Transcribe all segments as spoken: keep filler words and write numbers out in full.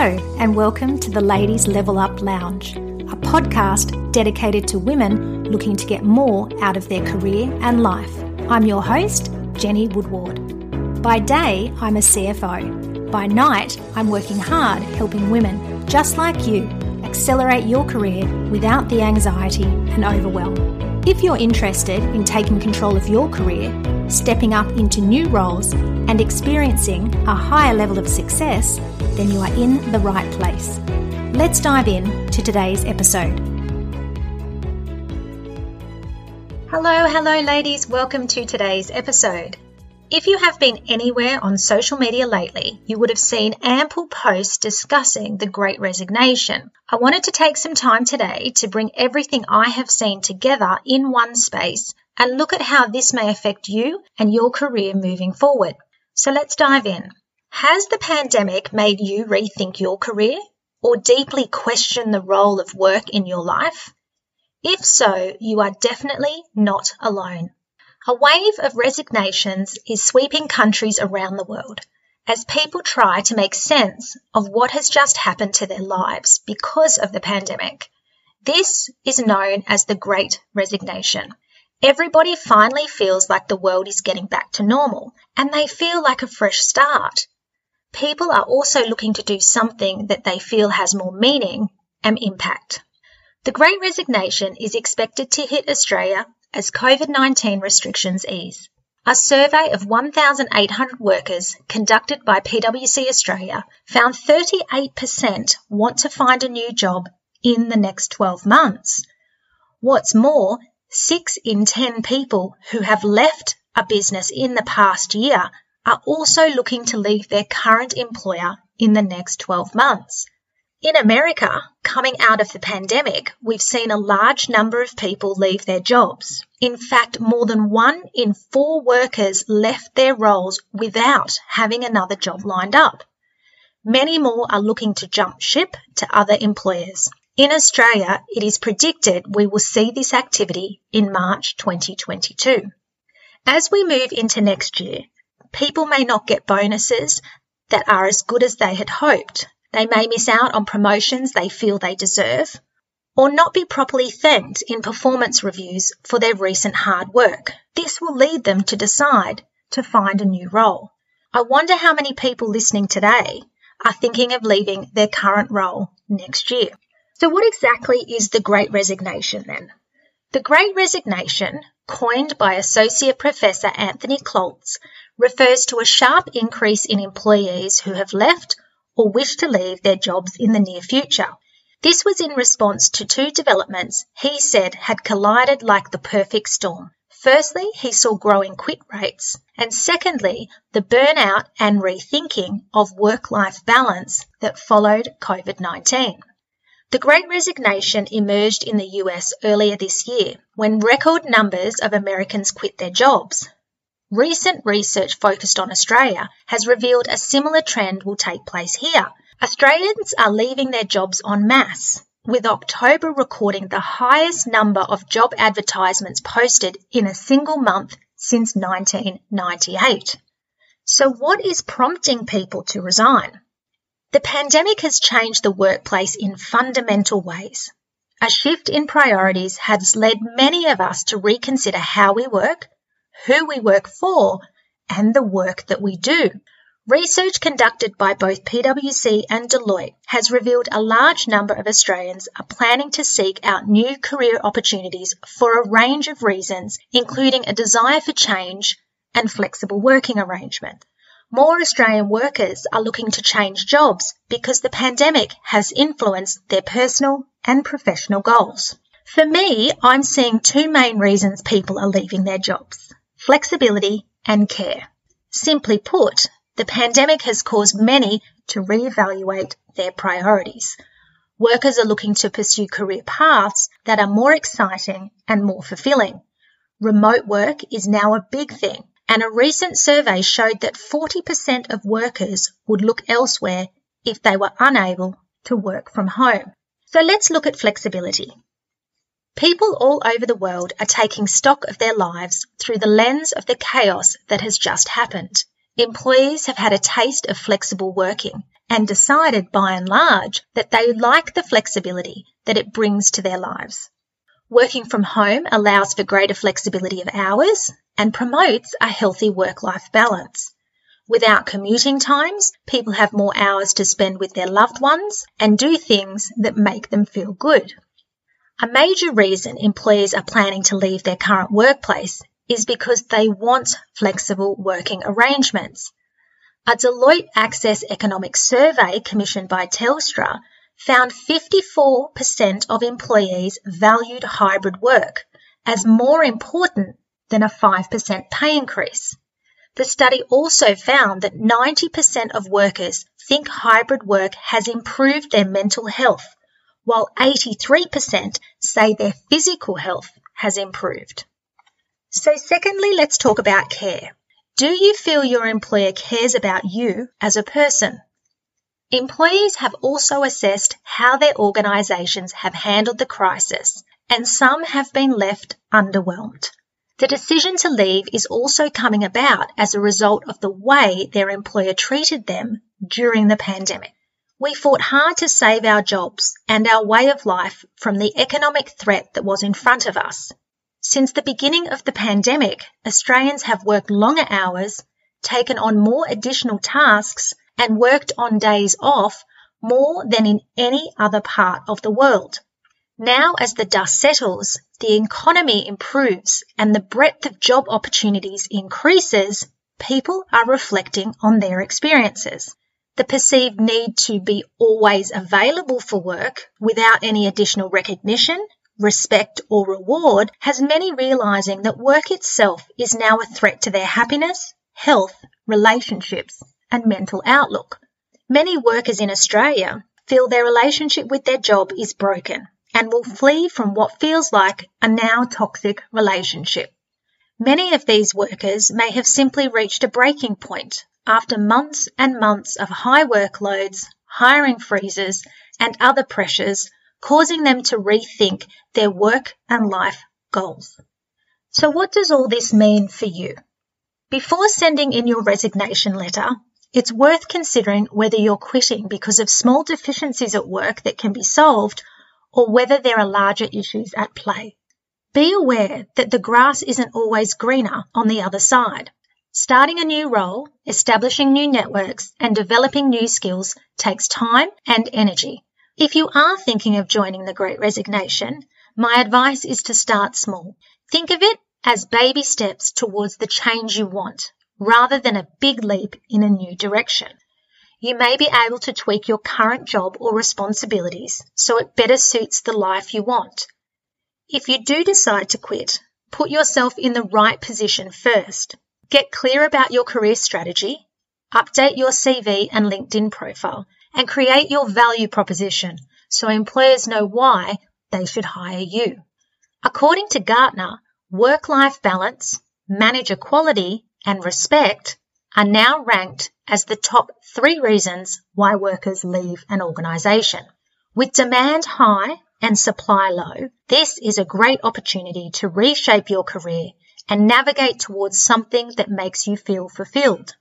Hello and welcome to the Ladies Level Up Lounge, a podcast dedicated to women looking to get more out of their career and life. I'm your host, Jenny Woodward. By day, I'm a C F O. By night, I'm working hard helping women, just like you, accelerate your career without the anxiety and overwhelm. If you're interested in taking control of your career, stepping up into new roles and experiencing a higher level of success, then you are in the right place. Let's dive in to today's episode. Hello, hello ladies, welcome to today's episode. If you have been anywhere on social media lately, you would have seen ample posts discussing the Great Resignation. I wanted to take some time today to bring everything I have seen together in one space and look at how this may affect you and your career moving forward. So let's dive in. Has the pandemic made you rethink your career or deeply question the role of work in your life? If so, you are definitely not alone. A wave of resignations is sweeping countries around the world as people try to make sense of what has just happened to their lives because of the pandemic. This is known as the Great Resignation. Everybody finally feels like the world is getting back to normal, and they feel like a fresh start. People are also looking to do something that they feel has more meaning and impact. The Great Resignation is expected to hit Australia as COVID nineteen restrictions ease. A survey of one thousand eight hundred workers conducted by PwC Australia found thirty-eight percent want to find a new job in the next twelve months. What's more, six in ten people who have left a business in the past year are also looking to leave their current employer in the next twelve months. In America, coming out of the pandemic, we've seen a large number of people leave their jobs. In fact, more than one in four workers left their roles without having another job lined up. Many more are looking to jump ship to other employers. In Australia, it is predicted we will see this activity in March twenty twenty-two. As we move into next year, people may not get bonuses that are as good as they had hoped. They may miss out on promotions they feel they deserve, or not be properly thanked in performance reviews for their recent hard work. This will lead them to decide to find a new role. I wonder how many people listening today are thinking of leaving their current role next year. So what exactly is the Great Resignation then? The Great Resignation, coined by Associate Professor Anthony Klotz, refers to a sharp increase in employees who have left or wish to leave their jobs in the near future. This was in response to two developments he said had collided like the perfect storm. Firstly, he saw growing quit rates, and secondly, the burnout and rethinking of work-life balance that followed COVID nineteen. The Great Resignation emerged in the U S earlier this year when record numbers of Americans quit their jobs. Recent research focused on Australia has revealed a similar trend will take place here. Australians are leaving their jobs en masse, with October recording the highest number of job advertisements posted in a single month since nineteen ninety-eight. So what is prompting people to resign? The pandemic has changed the workplace in fundamental ways. A shift in priorities has led many of us to reconsider how we work, who we work for, and the work that we do. Research conducted by both PwC and Deloitte has revealed a large number of Australians are planning to seek out new career opportunities for a range of reasons, including a desire for change and flexible working arrangements. More Australian workers are looking to change jobs because the pandemic has influenced their personal and professional goals. For me, I'm seeing two main reasons people are leaving their jobs: flexibility and care. Simply put, the pandemic has caused many to reevaluate their priorities. Workers are looking to pursue career paths that are more exciting and more fulfilling. Remote work is now a big thing, and a recent survey showed that forty percent of workers would look elsewhere if they were unable to work from home. So let's look at flexibility. People all over the world are taking stock of their lives through the lens of the chaos that has just happened. Employees have had a taste of flexible working and decided, by and large, that they like the flexibility that it brings to their lives. Working from home allows for greater flexibility of hours and promotes a healthy work-life balance. Without commuting times, people have more hours to spend with their loved ones and do things that make them feel good. A major reason employees are planning to leave their current workplace is because they want flexible working arrangements. A Deloitte Access Economics survey commissioned by Telstra found fifty-four percent of employees valued hybrid work as more important than a five percent pay increase. The study also found that ninety percent of workers think hybrid work has improved their mental health, while eighty-three percent say their physical health has improved. So secondly, let's talk about care. Do you feel your employer cares about you as a person? Employees have also assessed how their organisations have handled the crisis, and some have been left underwhelmed. The decision to leave is also coming about as a result of the way their employer treated them during the pandemic. We fought hard to save our jobs and our way of life from the economic threat that was in front of us. Since the beginning of the pandemic, Australians have worked longer hours, taken on more additional tasks, and worked on days off more than in any other part of the world. Now, as the dust settles, the economy improves and the breadth of job opportunities increases, people are reflecting on their experiences. The perceived need to be always available for work without any additional recognition, respect or reward has many realising that work itself is now a threat to their happiness, health, relationships and mental outlook. Many workers in Australia feel their relationship with their job is broken and will flee from what feels like a now toxic relationship. Many of these workers may have simply reached a breaking point after months and months of high workloads, hiring freezes and other pressures, causing them to rethink their work and life goals. So what does all this mean for you? Before sending in your resignation letter, it's worth considering whether you're quitting because of small deficiencies at work that can be solved or whether there are larger issues at play. Be aware that the grass isn't always greener on the other side. Starting a new role, establishing new networks, and developing new skills takes time and energy. If you are thinking of joining the Great Resignation, my advice is to start small. Think of it as baby steps towards the change you want, rather than a big leap in a new direction. You may be able to tweak your current job or responsibilities so it better suits the life you want. If you do decide to quit, put yourself in the right position first. Get clear about your career strategy, update your C V and LinkedIn profile, and create your value proposition so employers know why they should hire you. According to Gartner, work-life balance, manager quality, and respect are now ranked as the top three reasons why workers leave an organisation. With demand high and supply low, this is a great opportunity to reshape your career and navigate towards something that makes you feel fulfilled.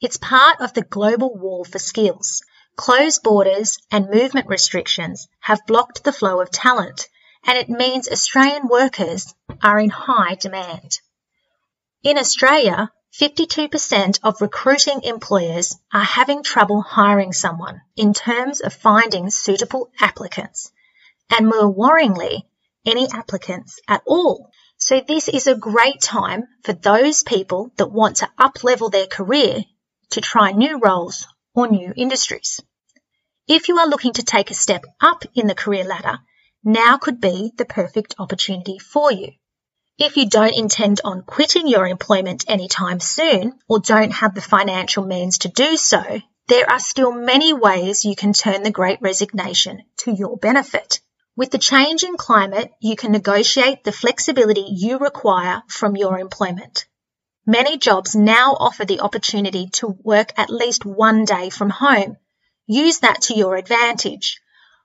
It's part of the global war for skills. Closed borders and movement restrictions have blocked the flow of talent, and it means Australian workers are in high demand. In Australia, fifty-two percent of recruiting employers are having trouble hiring someone in terms of finding suitable applicants, and more worryingly, any applicants at all. So this is a great time for those people that want to up-level their career to try new roles or new industries. If you are looking to take a step up in the career ladder, now could be the perfect opportunity for you. If you don't intend on quitting your employment anytime soon or don't have the financial means to do so, there are still many ways you can turn the Great Resignation to your benefit. With the change in climate, you can negotiate the flexibility you require from your employment. Many jobs now offer the opportunity to work at least one day from home. Use that to your advantage.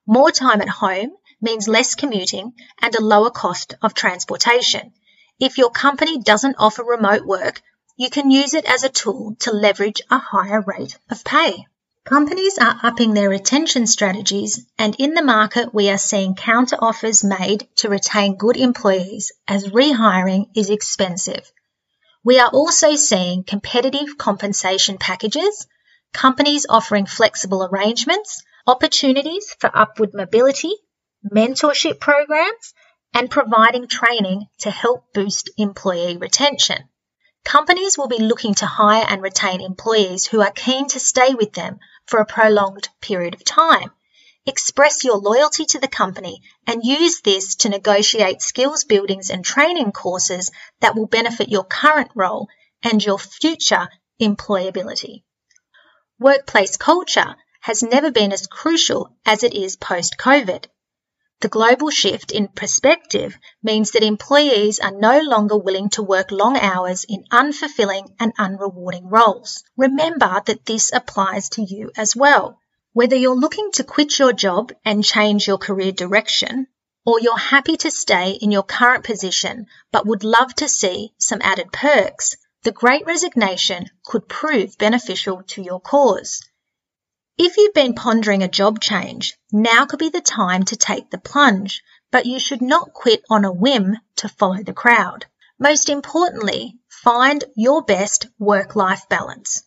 More time at home means less commuting and a lower cost of transportation. If your company doesn't offer remote work, you can use it as a tool to leverage a higher rate of pay. Companies are upping their retention strategies, and in the market we are seeing counter offers made to retain good employees as rehiring is expensive. We are also seeing competitive compensation packages, companies offering flexible arrangements, opportunities for upward mobility, mentorship programs, and providing training to help boost employee retention. Companies will be looking to hire and retain employees who are keen to stay with them for a prolonged period of time. Express your loyalty to the company and use this to negotiate skills buildings and training courses that will benefit your current role and your future employability. Workplace culture has never been as crucial as it is post-COVID. The global shift in perspective means that employees are no longer willing to work long hours in unfulfilling and unrewarding roles. Remember that this applies to you as well. Whether you're looking to quit your job and change your career direction, or you're happy to stay in your current position but would love to see some added perks, the Great Resignation could prove beneficial to your cause. If you've been pondering a job change, now could be the time to take the plunge, but you should not quit on a whim to follow the crowd. Most importantly, find your best work-life balance.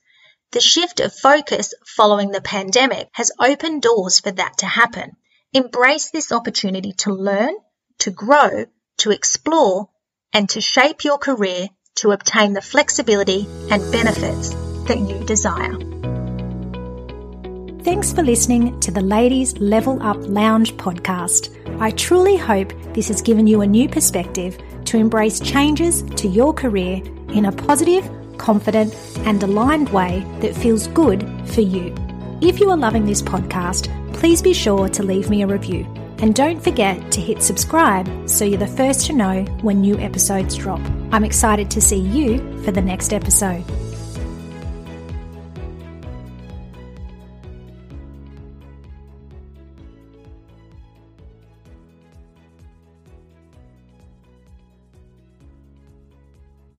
The shift of focus following the pandemic has opened doors for that to happen. Embrace this opportunity to learn, to grow, to explore, and to shape your career to obtain the flexibility and benefits that you desire. Thanks for listening to the Ladies Level Up Lounge podcast. I truly hope this has given you a new perspective to embrace changes to your career in a positive, confident, and aligned way that feels good for you. If you are loving this podcast, please be sure to leave me a review. And don't forget to hit subscribe so you're the first to know when new episodes drop. I'm excited to see you for the next episode.